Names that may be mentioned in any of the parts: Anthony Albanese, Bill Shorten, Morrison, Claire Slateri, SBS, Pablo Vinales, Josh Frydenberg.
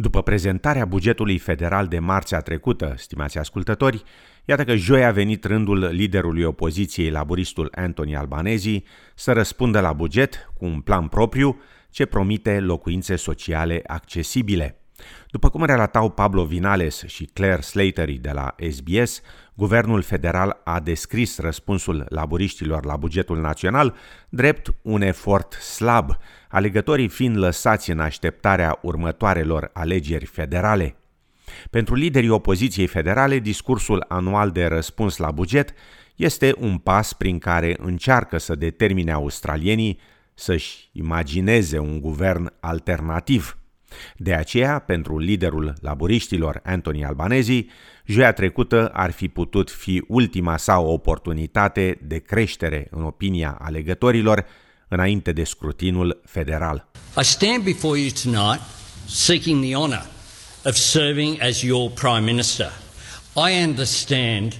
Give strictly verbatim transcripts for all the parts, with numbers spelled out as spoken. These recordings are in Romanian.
După prezentarea bugetului federal de marțea trecută, stimați ascultători, iată că joi a venit rândul liderului opoziției, laburistul Anthony Albanese, să răspundă la buget cu un plan propriu ce promite locuințe sociale accesibile. După cum relatau Pablo Vinales și Claire Slateri de la S B S, guvernul federal a descris răspunsul laburiștilor la bugetul național drept un efort slab, alegătorii fiind lăsați în așteptarea următoarelor alegeri federale. Pentru liderii opoziției federale, discursul anual de răspuns la buget este un pas prin care încearcă să determine australienii să-și imagineze un guvern alternativ. De aceea, pentru liderul laburiștilor, Anthony Albanese, joia trecută ar fi putut fi ultima sa oportunitate de creștere în opinia alegătorilor înainte de scrutinul federal. I stand before you tonight seeking the honor of serving as your Prime Minister. I understand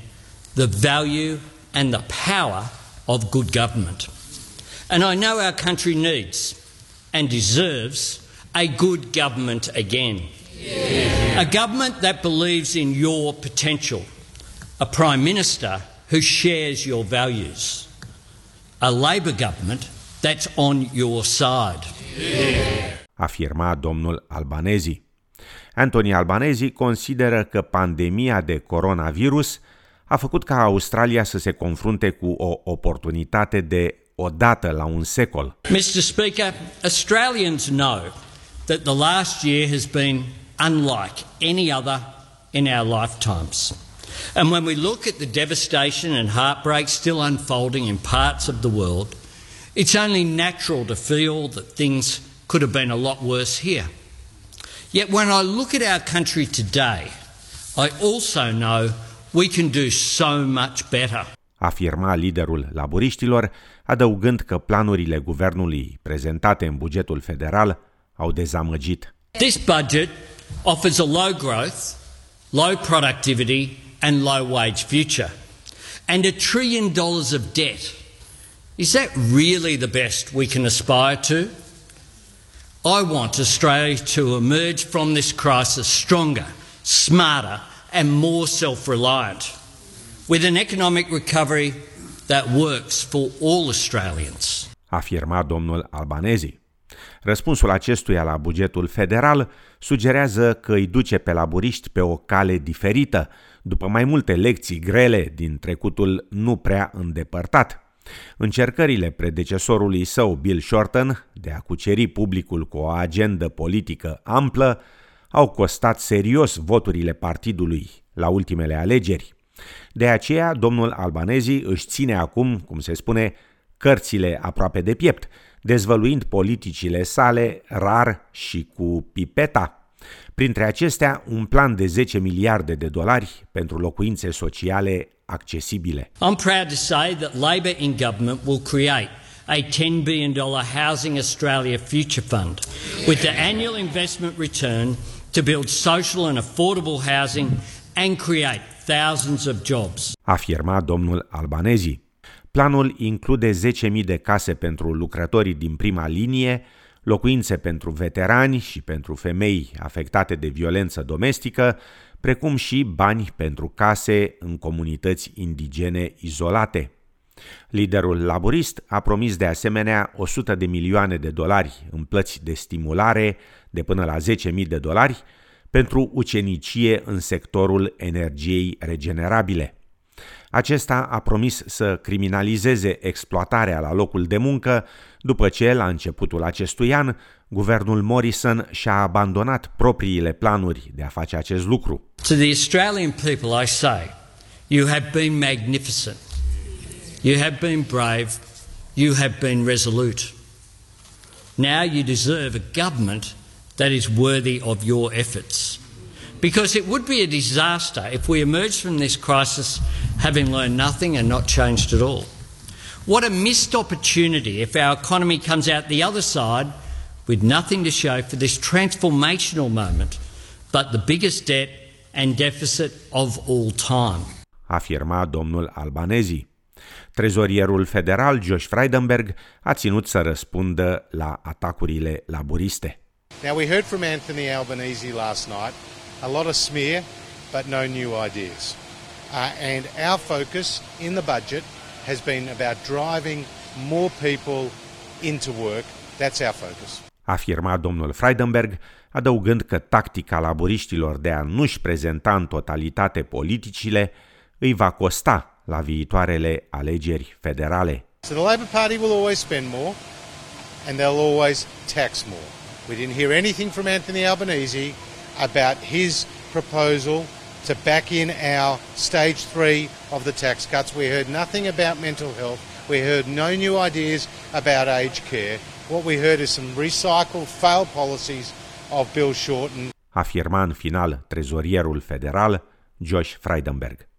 the value and the power of good government. And I know our country needs and deserves a good government again. Yeah. A government that believes in your potential. A Prime Minister who shares your values. A Labor government that's on your side. Yeah. Afirma domnul Albanese. Anthony Albanese consideră că pandemia de coronavirus a făcut ca Australia să se confrunte cu o oportunitate de o dată la un secol. mister Speaker, Australians know that the last year has been unlike any other in our lifetimes. And when we look at the devastation and heartbreak still unfolding in parts of the world, it's only natural to feel that things could have been a lot worse here. Yet when I look at our country today, I also know we can do so much better. Afirma liderul laburiștilor, adăugând că planurile guvernului prezentate în bugetul federal au dezamăgit. This budget offers a low growth, low productivity and low wage future. And a trillion dollars of debt. Is that really the best we can aspire to? I want Australia to emerge from this crisis stronger, smarter and more self-reliant, with an economic recovery that works for all Australians. Afirma domnul Albanese. Răspunsul acestuia la bugetul federal sugerează că îi duce pe laburiști pe o cale diferită, după mai multe lecții grele din trecutul nu prea îndepărtat. Încercările predecesorului său, Bill Shorten, de a cuceri publicul cu o agendă politică amplă, au costat serios voturile partidului la ultimele alegeri. De aceea, domnul Albanese își ține acum, cum se spune, cărțile aproape de piept, dezvăluind politicile sale rar și cu pipeta. Printre acestea, un plan de zece miliarde de dolari pentru locuințe sociale accesibile. I'm proud to say that Labor in government will create a ten billion dollars Housing Australia Future Fund with the annual investment return to build social and affordable housing and create thousands of jobs. Afirma domnul Albanese. Planul include zece mii de case pentru lucrătorii din prima linie, locuințe pentru veterani și pentru femei afectate de violență domestică, precum și bani pentru case în comunități indigene izolate. Liderul laburist a promis de asemenea o sută de milioane de dolari în plăți de stimulare de până la zece mii de dolari pentru ucenicie în sectorul energiei regenerabile. Acesta a promis să criminalizeze exploatarea la locul de muncă după ce, la începutul acestui an, guvernul Morrison și-a abandonat propriile planuri de a face acest lucru. To the Australian people I say, you have been magnificent, you have been brave, you have been resolute. Now you deserve a government that is worthy of your efforts. Because it would be a disaster if we emerged from this crisis having learned nothing and not changed at all. What a missed opportunity if our economy comes out the other side with nothing to show for this transformational moment, but the biggest debt and deficit of all time. Afirma domnul Albanese. Trezorierul federal, Josh Frydenberg, a ținut să răspundă la atacurile laburiste. Now, we heard from Anthony Albanese last night, a lot of smear, but no new ideas. Uh, and our focus in the budget has been about driving more people into work. That's our focus. Afirma domnul Frydenberg, adăugând că tactica laburiștilor de a nu-și prezenta în totalitate politicile îi va costa la viitoarele alegeri federale. So the Labor Party will always spend more and they'll always tax more. We didn't hear anything from Anthony Albanese about his proposal to back in our stage three of the tax cuts. We heard nothing about mental health. We heard no new ideas about aged care. What we heard is some recycled failed policies of Bill Shorten. Afirma în final trezorierul federal Josh Frydenberg.